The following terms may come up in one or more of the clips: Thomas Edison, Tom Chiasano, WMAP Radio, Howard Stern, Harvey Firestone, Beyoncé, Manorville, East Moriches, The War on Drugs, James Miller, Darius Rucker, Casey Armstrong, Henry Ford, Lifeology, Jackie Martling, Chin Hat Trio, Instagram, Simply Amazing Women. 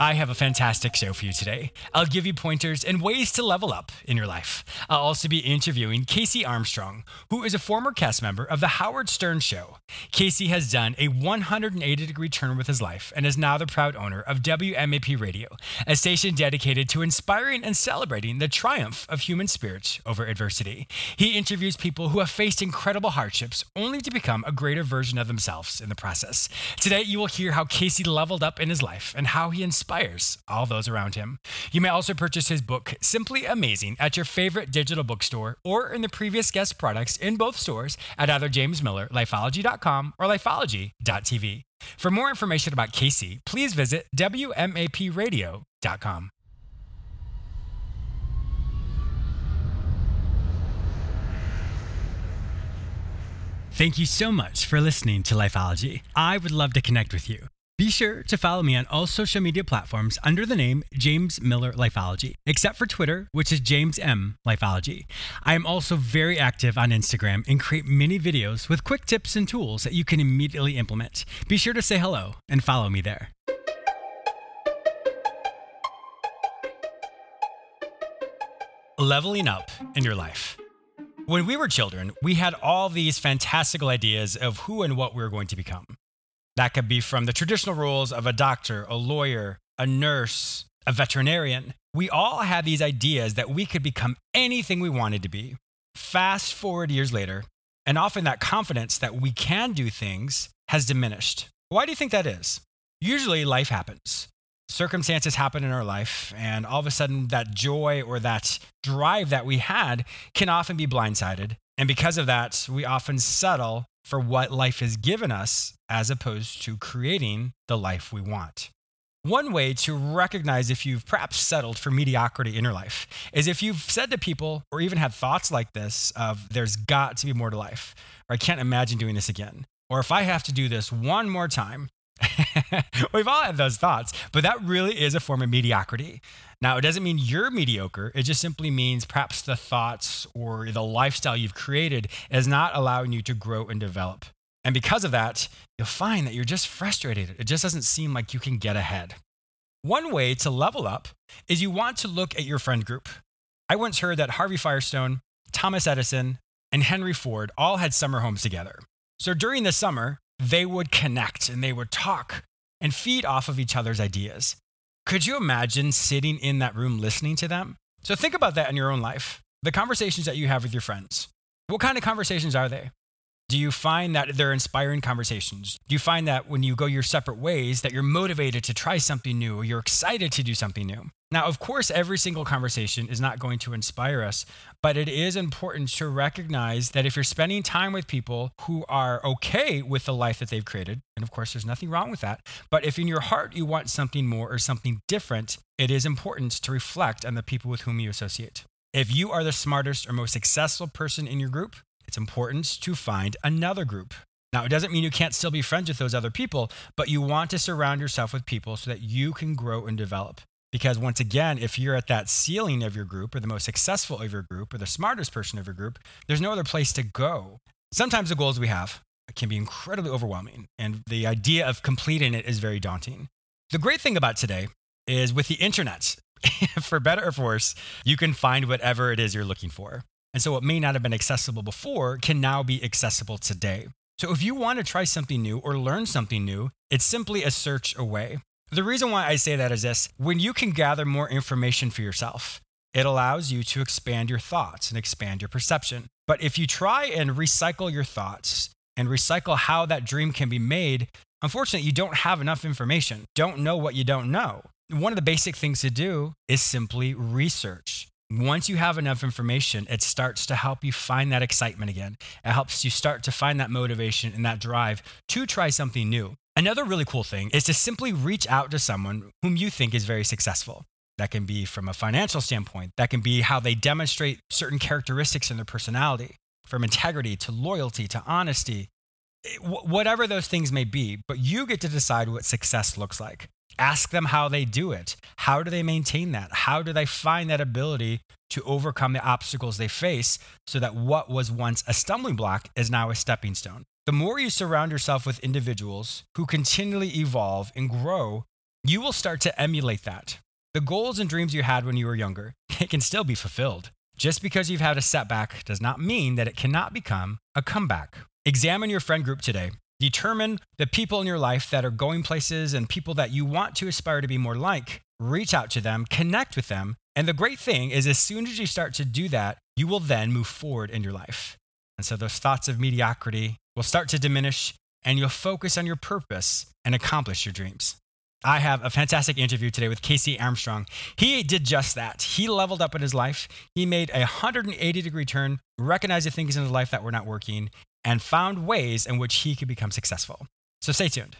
I have a fantastic show for you today. I'll give you pointers and ways to level up in your life. I'll also be interviewing Casey Armstrong, who is a former cast member of The Howard Stern Show. Casey has done a 180-degree turn with his life and is now the proud owner of WMAP Radio, a station dedicated to inspiring and celebrating the triumph of human spirit over adversity. He interviews people who have faced incredible hardships only to become a greater version of themselves in the process. Today, you will hear how Casey leveled up in his life and how he inspires all those around him. You may also purchase his book, Simply Amazing, at your favorite digital bookstore or in the previous guest products in both stores at either James Miller, Lifeology.com or Lifeology.tv. For more information about Casey, please visit WMAPradio.com. Thank you so much for listening to Lifeology. I would love to connect with you. Be sure to follow me on all social media platforms under the name James Miller Lifeology, except for Twitter, which is James M Lifeology. I am also very active on Instagram and create mini videos with quick tips and tools that you can immediately implement. Be sure to say hello and follow me there. Leveling up in your life. When we were children, we had all these fantastical ideas of who and what we were going to become. That could be from the traditional roles of a doctor, a lawyer, a nurse, a veterinarian. We all had these ideas that we could become anything we wanted to be. Fast forward years later, and often that confidence that we can do things has diminished. Why do you think that is? Usually life happens. Circumstances happen in our life, and all of a sudden that joy or that drive that we had can often be blindsided. And because of that, we often settle for what life has given us as opposed to creating the life we want. One way to recognize if you've perhaps settled for mediocrity in your life is if you've said to people or even had thoughts like this of there's got to be more to life, or I can't imagine doing this again, or if I have to do this one more time. We've all had those thoughts, but that really is a form of mediocrity. Now, it doesn't mean you're mediocre. It just simply means perhaps the thoughts or the lifestyle you've created is not allowing you to grow and develop. And because of that, you'll find that you're just frustrated. It just doesn't seem like you can get ahead. One way to level up is you want to look at your friend group. I once heard that Harvey Firestone, Thomas Edison, and Henry Ford all had summer homes together. So during the summer, they would connect and they would talk and feed off of each other's ideas. Could you imagine sitting in that room listening to them? So think about that in your own life. The conversations that you have with your friends. What kind of conversations are they? Do you find that they're inspiring conversations? Do you find that when you go your separate ways that you're motivated to try something new or you're excited to do something new? Now, of course, every single conversation is not going to inspire us, but it is important to recognize that if you're spending time with people who are okay with the life that they've created, and of course, there's nothing wrong with that, but if in your heart you want something more or something different, it is important to reflect on the people with whom you associate. If you are the smartest or most successful person in your group, it's important to find another group. Now, it doesn't mean you can't still be friends with those other people, but you want to surround yourself with people so that you can grow and develop. Because once again, if you're at that ceiling of your group or the most successful of your group or the smartest person of your group, there's no other place to go. Sometimes the goals we have can be incredibly overwhelming, and the idea of completing it is very daunting. The great thing about today is with the internet, for better or for worse, you can find whatever it is you're looking for. And so what may not have been accessible before can now be accessible today. So if you want to try something new or learn something new, it's simply a search away. The reason why I say that is this: when you can gather more information for yourself, it allows you to expand your thoughts and expand your perception. But if you try and recycle your thoughts and recycle how that dream can be made, unfortunately, you don't have enough information. Don't know what you don't know. One of the basic things to do is simply research. Once you have enough information, it starts to help you find that excitement again. It helps you start to find that motivation and that drive to try something new. Another really cool thing is to simply reach out to someone whom you think is very successful. That can be from a financial standpoint. That can be how they demonstrate certain characteristics in their personality, from integrity to loyalty to honesty, whatever those things may be. But you get to decide what success looks like. Ask them how they do it. How do they maintain that? How do they find that ability to overcome the obstacles they face so that what was once a stumbling block is now a stepping stone? The more you surround yourself with individuals who continually evolve and grow, you will start to emulate that. The goals and dreams you had when you were younger, they can still be fulfilled. Just because you've had a setback does not mean that it cannot become a comeback. Examine your friend group today. Determine the people in your life that are going places and people that you want to aspire to be more like. Reach out to them, connect with them. And the great thing is, as soon as you start to do that, you will then move forward in your life. And so those thoughts of mediocrity will start to diminish, and you'll focus on your purpose and accomplish your dreams. I have a fantastic interview today with Casey Armstrong. He did just that. He leveled up in his life. He made a 180-degree turn, recognized the things in his life that were not working, and found ways in which he could become successful. So stay tuned.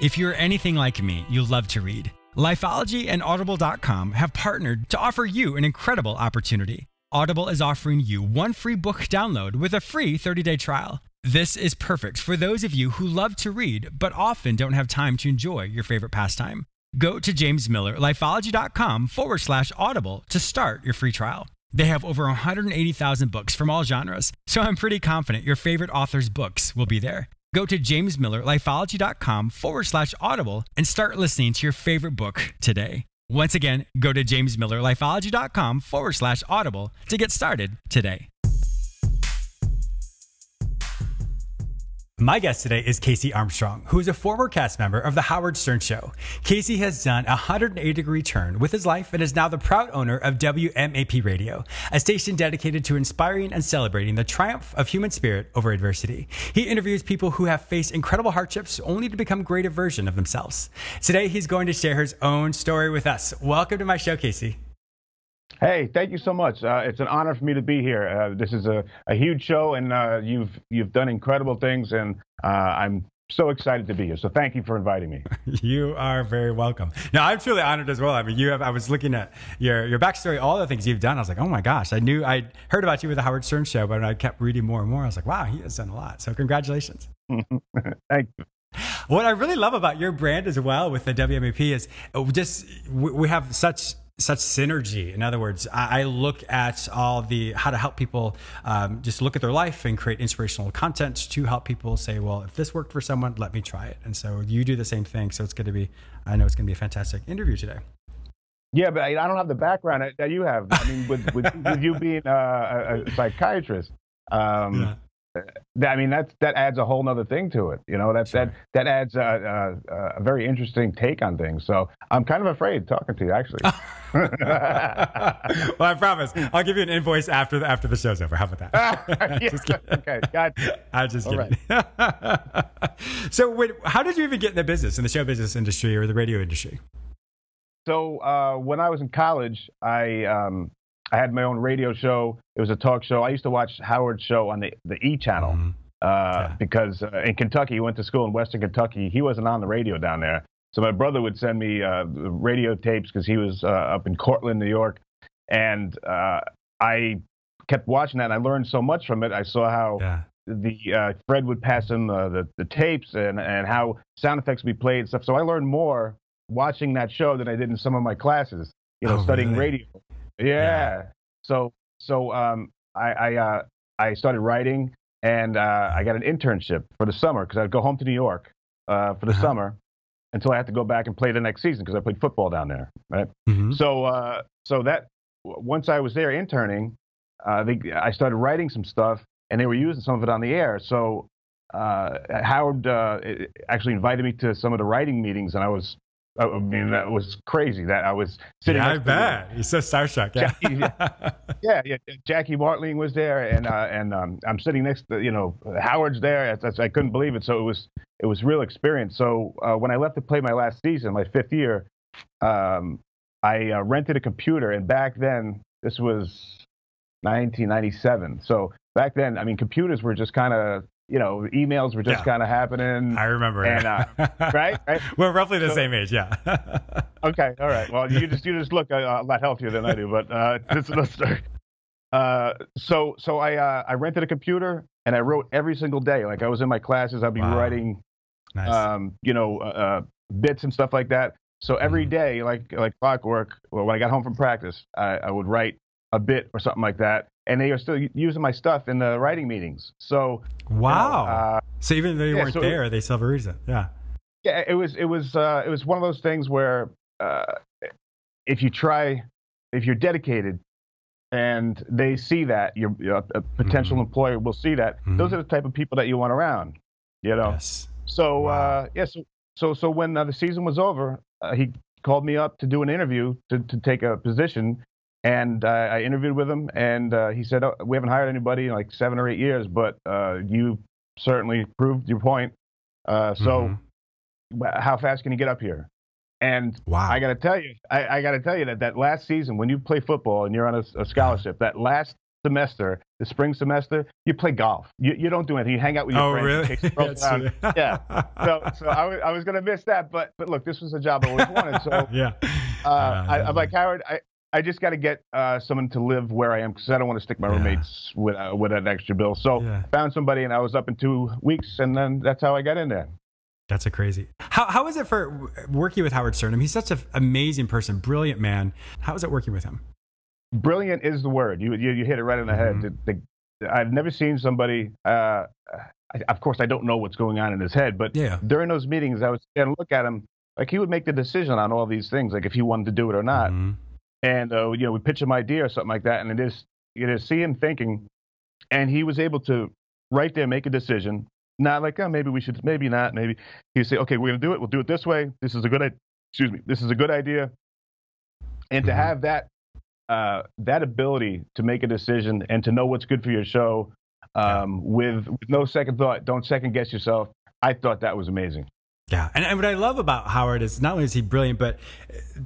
If you're anything like me, you'll love to read. Lifeology and Audible.com have partnered to offer you an incredible opportunity. Audible is offering you one free book download with a free 30-day trial. This is perfect for those of you who love to read but often don't have time to enjoy your favorite pastime. Go to jamesmiller.lifeology.com/audible to start your free trial. They have over 180,000 books from all genres, so I'm pretty confident your favorite author's books will be there. Go to jamesmiller.lifeology.com/audible and start listening to your favorite book today. Once again, go to jamesmiller.lifeology.com/audible to get started today. My guest today is Casey Armstrong, who is a former cast member of The Howard Stern Show. Casey has done a 180-degree turn with his life and is now the proud owner of WMAP Radio, a station dedicated to inspiring and celebrating the triumph of human spirit over adversity. He interviews people who have faced incredible hardships only to become greater versions of themselves. Today, he's going to share his own story with us. Welcome to my show, Casey. Hey, thank you so much. It's an honor for me to be here. This is a huge show, and you've done incredible things, and I'm so excited to be here. So thank you for inviting me. You are very welcome. No, I'm truly honored as well. I mean, I was looking at your backstory, all the things you've done. I was like, oh my gosh, I heard about you with the Howard Stern Show, but I kept reading more and more. I was like, wow, he has done a lot. So congratulations. Thank you. What I really love about your brand as well with the WMAP is just we have such synergy. In other words, I look at all the how to help people just look at their life and create inspirational content to help people say, well, if this worked for someone, let me try it. And so you do the same thing. So I know it's going to be a fantastic interview today. Yeah, but I don't have the background that you have. I mean, with you being a psychiatrist, I mean, that adds a whole nother thing to it. You know, that adds a very interesting take on things. So I'm kind of afraid talking to you, actually. Well, I promise. I'll give you an invoice after the show's over. How about that? Okay. Gotcha. I'm just kidding. Right. So how did you even get in the business, in the show business industry or the radio industry? So when I was in college, I had my own radio show. It was a talk show. I used to watch Howard's show on the E channel because in Kentucky, he went to school in Western Kentucky. He wasn't on the radio down there. So my brother would send me radio tapes because he was up in Cortland, New York. And I kept watching that, and I learned so much from it. I saw how the Fred would pass him the tapes and how sound effects would be played and stuff. So I learned more watching that show than I did in some of my classes, studying radio. Yeah. So I started writing, and I got an internship for the summer because I'd go home to New York for the summer until I had to go back and play the next season because I played football down there, right? Mm-hmm. So that once I was there interning, I started writing some stuff, and they were using some of it on the air. So Howard actually invited me to some of the writing meetings, and I mean, that was crazy that I was sitting. Yeah, I bet. He's so starstruck. Yeah. Jackie Martling was there, and I'm sitting next to, Howard's there. I couldn't believe it. So it was real experience. So when I left to play my last season, my fifth year, I rented a computer. And back then, this was 1997. So back then, I mean, computers were just kind of, you know, emails were just kind of happening. I remember. And, right? We're roughly the same age. Yeah. Okay. All right. Well, you just look a lot healthier than I do, but it's another story. So I rented a computer and I wrote every single day. Like I was in my classes, I'd be writing, bits and stuff like that. So every day, like clockwork, or when I got home from practice, I would write a bit or something like that. And they are still using my stuff in the writing meetings. So wow. So even though you weren't there, they still have a reason. Yeah. Yeah. It was one of those things where if you're dedicated. And they see that your a potential employer will see that. Mm-hmm. Those are the type of people that you want around, you know. Yes. So So when the season was over, he called me up to do an interview to take a position, and I interviewed with him. And he said, oh, "We haven't hired anybody in like 7 or 8 years, but you certainly proved your point. So how fast can you get up here?" And I got to tell you, that last season, when you play football and you're on a scholarship, that last semester, the spring semester, you play golf. You don't do anything. You hang out with your friends. Oh, really? Yeah. So I was going to miss that. But look, this was a job I always wanted. So I'm like, Howard, I just got to get someone to live where I am because I don't want to stick my roommates with an extra bill. So found somebody, and I was up in 2 weeks, and then that's how I got in there. That's a crazy. How is it for working with Howard Stern? I mean, he's such an amazing person, brilliant man. How is it working with him? Brilliant is the word. You hit it right in the head. I've never seen somebody. Of course, I don't know what's going on in his head, but during those meetings, I would stand and look at him. Like he would make the decision on all these things, like if he wanted to do it or not. Mm-hmm. And we pitch him idea or something like that, and you just see him thinking, and he was able to right there make a decision. Not like, oh, maybe we should, maybe not, maybe. He'd say, okay, we're going to do it. We'll do it this way. This is a good idea. And to have that ability to make a decision and to know what's good for your show with no second thought, don't second guess yourself. I thought that was amazing. Yeah. And what I love about Howard is not only is he brilliant, but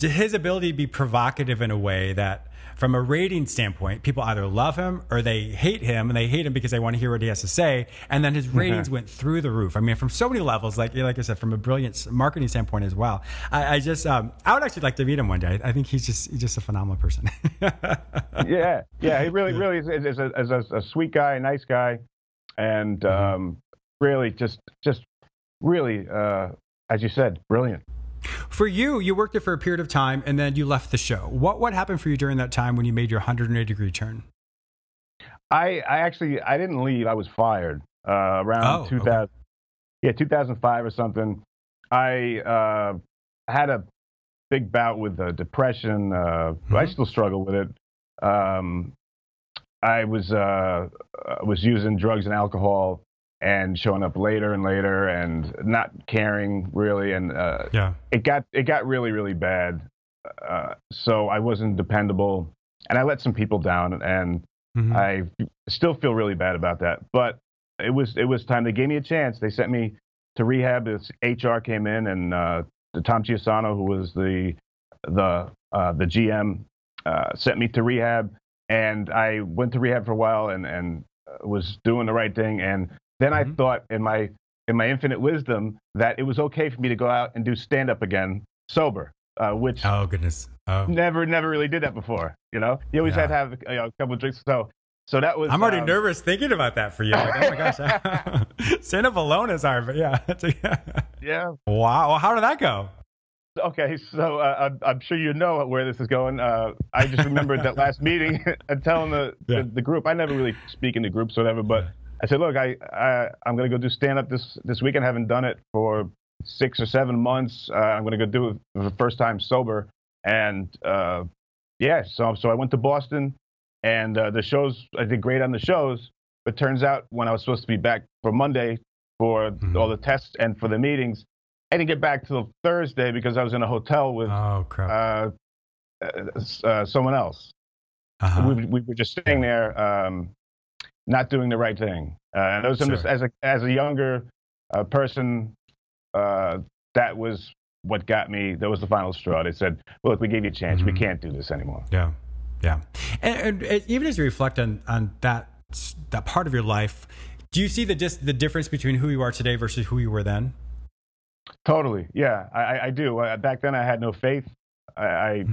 his ability to be provocative in a way that from a rating standpoint, people either love him or they hate him, and they hate him because they want to hear what he has to say. And then his ratings went through the roof. I mean, from so many levels, like I said, from a brilliant marketing standpoint as well. I would actually like to meet him one day. I think he's just a phenomenal person. Yeah. He really is a sweet guy, a nice guy. And really just really, as you said, brilliant. For you worked there for a period of time, and then you left the show. What happened for you during that time when you made your 180-degree turn? I didn't leave. I was fired around 2005 or something. I had a big bout with depression. I still struggle with it. I was using drugs and alcohol, and showing up later and later and not caring really. And it got really, really bad. So I wasn't dependable, and I let some people down, and I still feel really bad about that. But it was time. They gave me a chance. They sent me to rehab. This HR came in, and Tom Chiasano, who was the GM, sent me to rehab, and I went to rehab for a while and was doing the right thing. And then I thought in my infinite wisdom that it was okay for me to go out and do stand-up again sober, which never really did that before. You know, you always had to have a couple of drinks. So that was. I'm already nervous thinking about that for you. Like, oh my gosh, stand-up alone is hard, but yeah. Wow, well, how did that go? Okay, so I'm sure you know where this is going. I just remembered that last meeting and telling the group. I never really speak in the groups or whatever, but. I said, look, I'm going to go do stand-up this weekend. I haven't done it for 6 or 7 months. I'm going to go do it for the first time sober. And, so I went to Boston, and the shows, I did great on the shows. But turns out when I was supposed to be back for Monday for all the tests and for the meetings, I didn't get back till Thursday because I was in a hotel with someone else. Uh-huh. We were just staying there. Not doing the right thing. And those as a younger person, that was what got me. That was the final straw. They said, well, look, we gave you a chance. We can't do this anymore. Yeah. Yeah. And even as you reflect on that part of your life, do you see the difference between who you are today versus who you were then? Totally. Yeah, I do. Back then I had no faith. I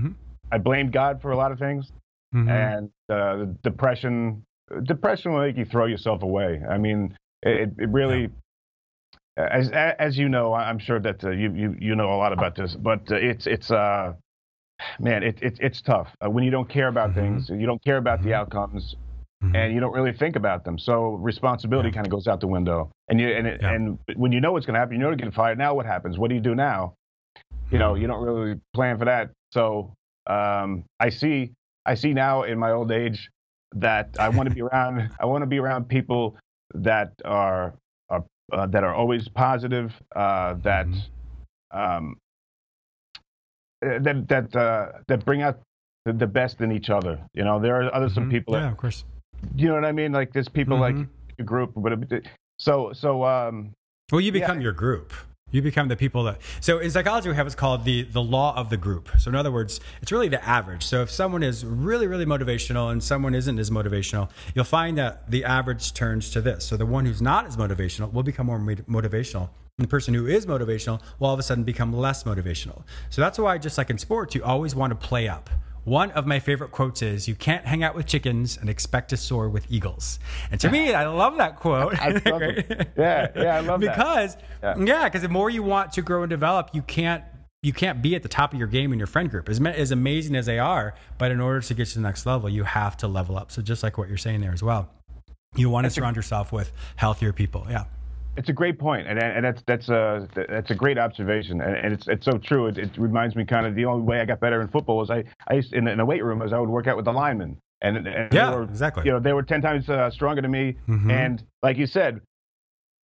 blamed God for a lot of things. Mm-hmm. And depression will make you throw yourself away. I mean, it really... Yeah. As you know, I'm sure that you know a lot about this, but it's tough when you don't care about things, you don't care about the outcomes, and you don't really think about them. So responsibility kind of goes out the window, and when you know what's going to happen, you know you're going to get fired. Now what happens? What do you do now? You know, you don't really plan for that. So I see now in my old age that I want to be around. I want to be around people that are always positive, that bring out the best in each other. You know, there are some people. Yeah, of course. You know what I mean? Like there's people like your group, but you become your group. You become the people that. So in psychology, we have what's called the law of the group. So in other words, it's really the average. So if someone is really, really motivational and someone isn't as motivational, you'll find that the average turns to this. So the one who's not as motivational will become more motivational. And the person who is motivational will all of a sudden become less motivational. So that's why, just like in sports, you always want to play up. One of my favorite quotes is, "You can't hang out with chickens and expect to soar with eagles." And to me, I love that quote. I love it. Yeah, I love that. Because the more you want to grow and develop, you can't be at the top of your game in your friend group, as amazing as they are. But in order to get to the next level, you have to level up. So just like what you're saying there as well, you want to surround yourself with healthier people. Yeah, it's a great point, and that's a great observation, and it's so true. It reminds me, kind of, the only way I got better in football was I used in a weight room as I would work out with the linemen, and exactly. You know, they were 10 times stronger than me, and like you said,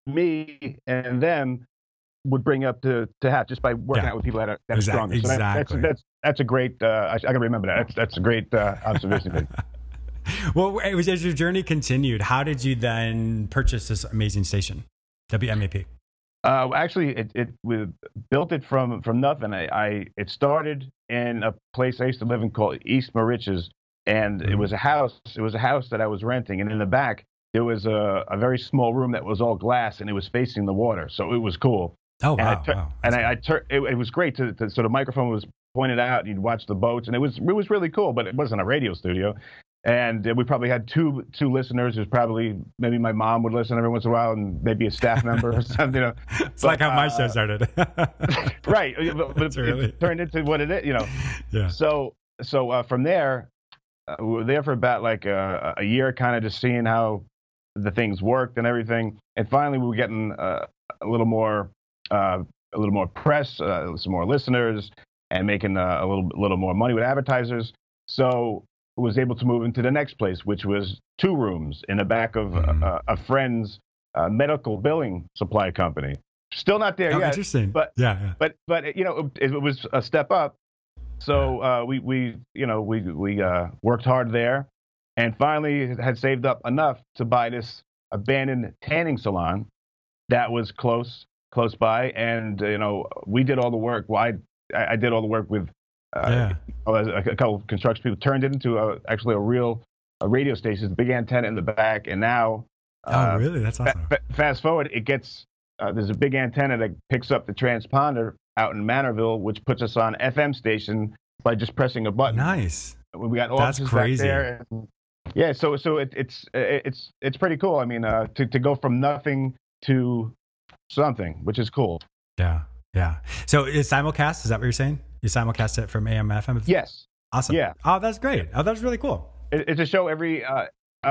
me and them would bring up to half just by working out with people that are stronger. So that's a great. I gotta remember that. That's a great observation. Well, it was as your journey continued. How did you then purchase this amazing station? WMAP. Actually, we built it from nothing. It started in a place I used to live in called East Moriches, and it was a house. It was a house that I was renting, and in the back there was a very small room that was all glass, and it was facing the water, so it was cool. Oh wow! It was great. So the microphone was pointed out. You'd watch the boats, and it was really cool. But it wasn't a radio studio. And we probably had two listeners. There's probably, maybe my mom would listen every once in a while, and maybe a staff member or something. You know, it's like how my show started, right? But it turned into what it is, you know. Yeah. So from there, we were there for about like a year, kind of just seeing how the things worked and everything. And finally, we were getting a little more press, some more listeners, and making a little more money with advertisers. So was able to move into the next place, which was 2 rooms in the back of a friend's medical billing supply company. Still not there yet. Interesting. But yeah. But you know, it was a step up. So we worked hard there, and finally had saved up enough to buy this abandoned tanning salon that was close by, and you know, we did all the work. Well, I did all the work with. A couple of construction people turned it into a real radio station, big antenna in the back, and now really? That's awesome. Fast forward, it gets there's a big antenna that picks up the transponder out in Manorville, which puts us on FM station by just pressing a button. Nice. We got offices back there. Yeah, so it's pretty cool. I mean, to go from nothing to something, which is cool. Yeah. So it's simulcast, is that what you're saying? You simulcast it from AM FM? Yes. Awesome. Yeah. Oh, that's great. Oh, that's really cool. It's a show every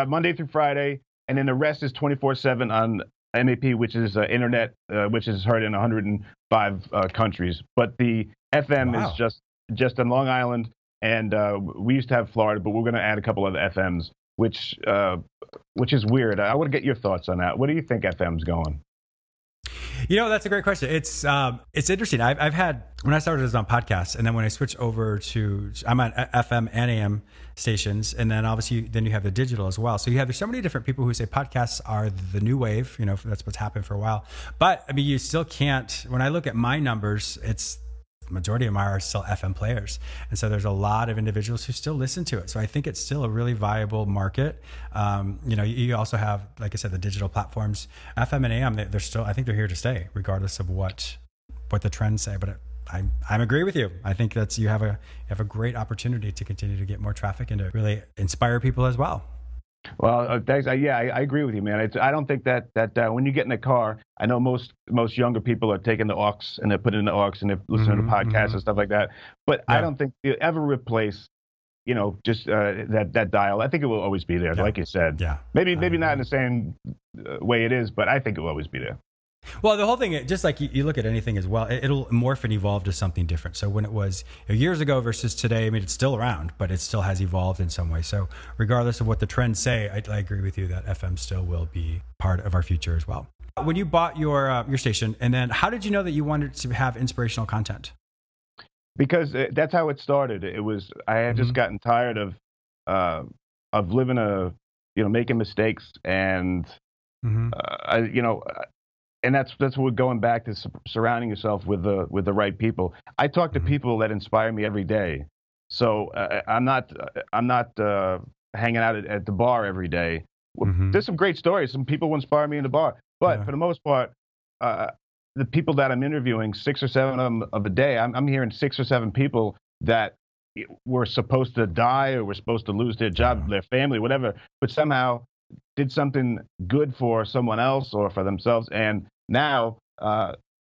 Monday through Friday, and then the rest is 24/7 on MAP, which is internet, which is heard in 105 countries. But the FM is just on Long Island, and we used to have Florida, but we're going to add a couple other FMs, which is weird. I want to get your thoughts on that. What do you think FM's going? You know, that's a great question. It's interesting. I've had, when I started, it was on podcasts, and then when I switched over to, I'm on FM and AM stations, and then obviously then you have the digital as well. So you have, there's so many different people who say podcasts are the new wave. You know, that's what's happened for a while. But I mean, you still can't. When I look at my numbers, it's the majority of them are still FM players. And so there's a lot of individuals who still listen to it. So I think it's still a really viable market. You know, you also have, like I said, the digital platforms, FM and AM, they're still, I think they're here to stay regardless of what the trends say. But I agree with you. I think that's, you have a great opportunity to continue to get more traffic and to really inspire people as well. Well, thanks. I agree with you, man. I don't think that when you get in a car, I know most younger people are taking the aux and they're putting in the aux and they're listening to podcasts and stuff like that. But yeah. I don't think it'll ever replace, you know, just that dial. I think it will always be there, yeah. Like you said. Yeah. Maybe not in the same way it is, but I think it will always be there. Well, the whole thing, just like you look at anything as well, it'll morph and evolve to something different. So when it was years ago versus today, I mean, it's still around, but it still has evolved in some way. So regardless of what the trends say, I agree with you that FM still will be part of our future as well. When you bought your station, and then how did you know that you wanted to have inspirational content? Because that's how it started. It was, I had just gotten tired of living making mistakes and, and that's what we're going back to, surrounding yourself with the right people. I talk to people that inspire me every day, so I'm not hanging out at the bar every day. There's some great stories. Some people inspire me in the bar, but for the most part, the people that I'm interviewing, 6 or 7 of them of a day, I'm hearing 6 or 7 people that were supposed to die or were supposed to lose their job, their family, whatever, but somehow did something good for someone else or for themselves, and now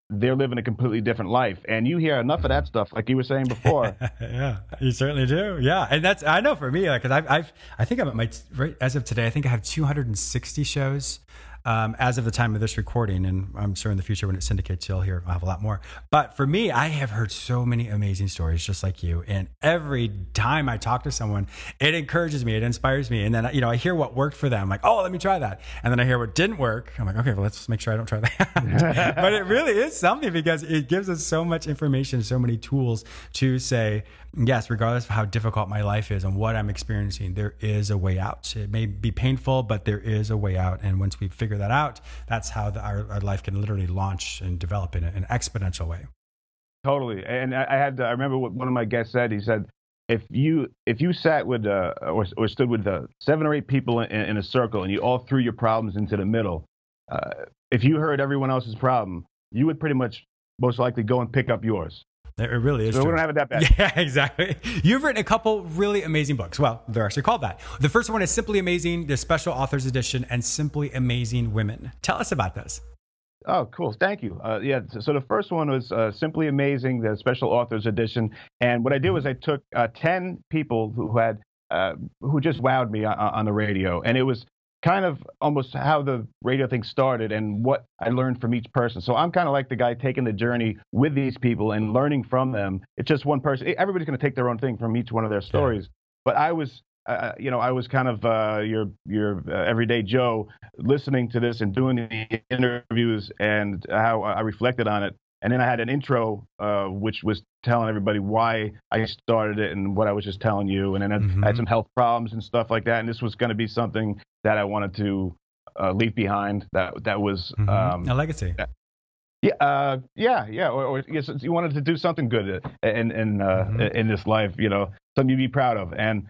they're living a completely different life. And you hear enough of that stuff, like you were saying before. Yeah, you certainly do. Yeah, and that's, I know for me, because I think I'm at my, right as of today, I think I have 260 shows as of the time of this recording, and I'm sure in the future when it syndicates, I'll have a lot more. But for me, I have heard so many amazing stories, just like you. And every time I talk to someone, it encourages me, it inspires me. And then, I hear what worked for them. I'm like, oh, let me try that. And then I hear what didn't work. I'm like, okay, well, let's make sure I don't try that. But it really is something, because it gives us so much information, so many tools to say, yes, regardless of how difficult my life is and what I'm experiencing, there is a way out. It may be painful, but there is a way out. And once we figure that out, that's how our life can literally launch and develop in an exponential way. Totally. And I remember what one of my guests said. He said, if you sat with or stood with 7 or 8 people in a circle and you all threw your problems into the middle, if you heard everyone else's problem, you would pretty much most likely go and pick up yours. It really is. So we don't have it that bad. Yeah, exactly. You've written a couple really amazing books. Well, they're actually called that. The first one is Simply Amazing, the Special Authors Edition, and Simply Amazing Women. Tell us about this. Oh, cool. Thank you. So the first one was Simply Amazing, the Special Authors Edition. And what I did was I took 10 people who just wowed me on the radio. And it was kind of almost how the radio thing started and what I learned from each person. So I'm kind of like the guy taking the journey with these people and learning from them. It's just one person. Everybody's going to take their own thing from each one of their stories. Yeah. But I was, kind of your everyday Joe listening to this and doing the interviews and how I reflected on it. And then I had an intro, which was telling everybody why I started it and what I was just telling you. And then I had some health problems and stuff like that. And this was going to be something that I wanted to leave behind. That was a legacy. Yeah. Or you wanted to do something good in this life, something you'd be proud of. And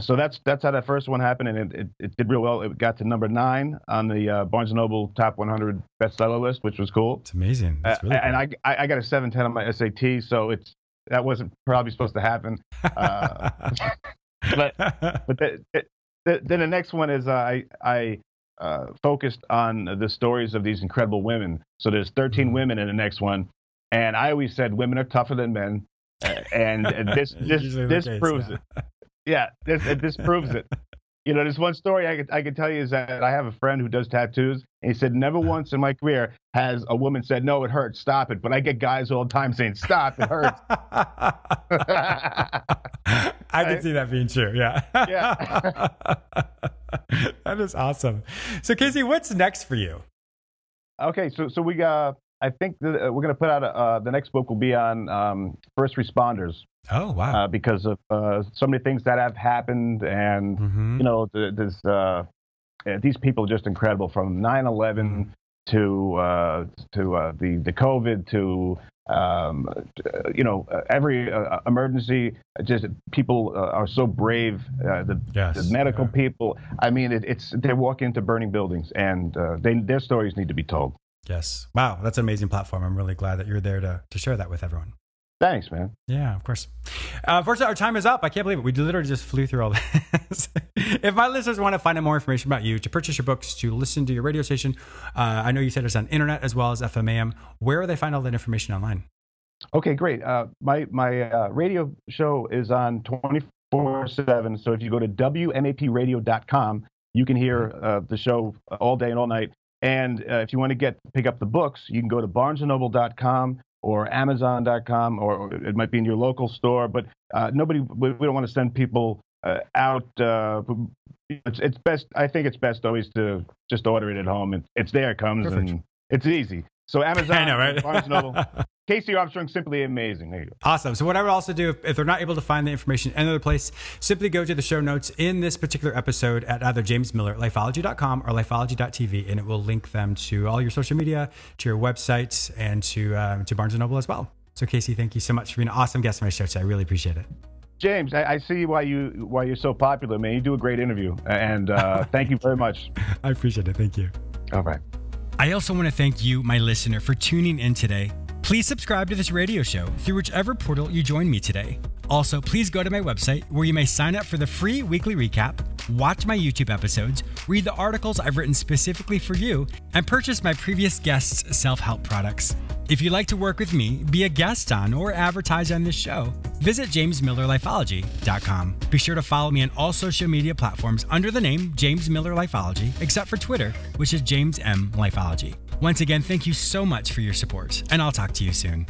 so that's how that first one happened, and it did real well. It got to number 9 on the Barnes & Noble Top 100 bestseller list, which was cool. It's amazing. That's really cool. And I got a 710 on my SAT, so that wasn't probably supposed to happen. But then the next one is I focused on the stories of these incredible women. So there's 13 women in the next one, and I always said women are tougher than men, and this proves it. Yeah, this proves it. There's one story I could tell you is that I have a friend who does tattoos, and he said, never once in my career has a woman said, no, it hurts, stop it. But I get guys all the time saying, stop, it hurts. I can see that being true, yeah. Yeah. That is awesome. So, Casey, what's next for you? Okay, so we got... I think we're going to put out the next book will be on first responders. Oh, wow. Because of so many things that have happened. And, these people are just incredible, from 9/11 to the COVID to Every emergency, just people are so brave. The medical people. I mean, they walk into burning buildings, and their stories need to be told. Yes. Wow, that's an amazing platform. I'm really glad that you're there to share that with everyone. Thanks, man. Yeah, of course. Unfortunately, our time is up. I can't believe it. We literally just flew through all this. If my listeners want to find out more information about you, to purchase your books, to listen to your radio station, I know you said it's on internet as well as FMAM. Where will they find all that information online? Okay, great. My radio show is on 24/7. So if you go to WMAPradio.com, you can hear the show all day and all night. And if you want to pick up the books, you can go to barnesandnoble.com. or Amazon.com, or it might be in your local store, but we don't want to send people out. It's best, I think it's best always to just order it at home. It's there, it comes, perfect, and it's easy. So Amazon, I know, right? Barnes & Noble, Casey Armstrong, Simply Amazing. There you go. Awesome. So what I would also do, if they're not able to find the information in another place, simply go to the show notes in this particular episode at either jamesmiller@lifeology.com or lifeology.tv, and it will link them to all your social media, to your websites, and to Barnes & Noble as well. So Casey, thank you so much for being an awesome guest on my show today. I really appreciate it. James, I see why you're so popular, man. You do a great interview, and thank you very much. I appreciate it. Thank you. All right. I also want to thank you, my listener, for tuning in today. Please subscribe to this radio show through whichever portal you joined me today. Also, please go to my website where you may sign up for the free weekly recap, watch my YouTube episodes, read the articles I've written specifically for you, and purchase my previous guests' self-help products. If you'd like to work with me, be a guest on, or advertise on this show, visit jamesmillerlifeology.com. Be sure to follow me on all social media platforms under the name James Miller Lifeology, except for Twitter, which is James M. Lifeology. Once again, thank you so much for your support, and I'll talk to you soon.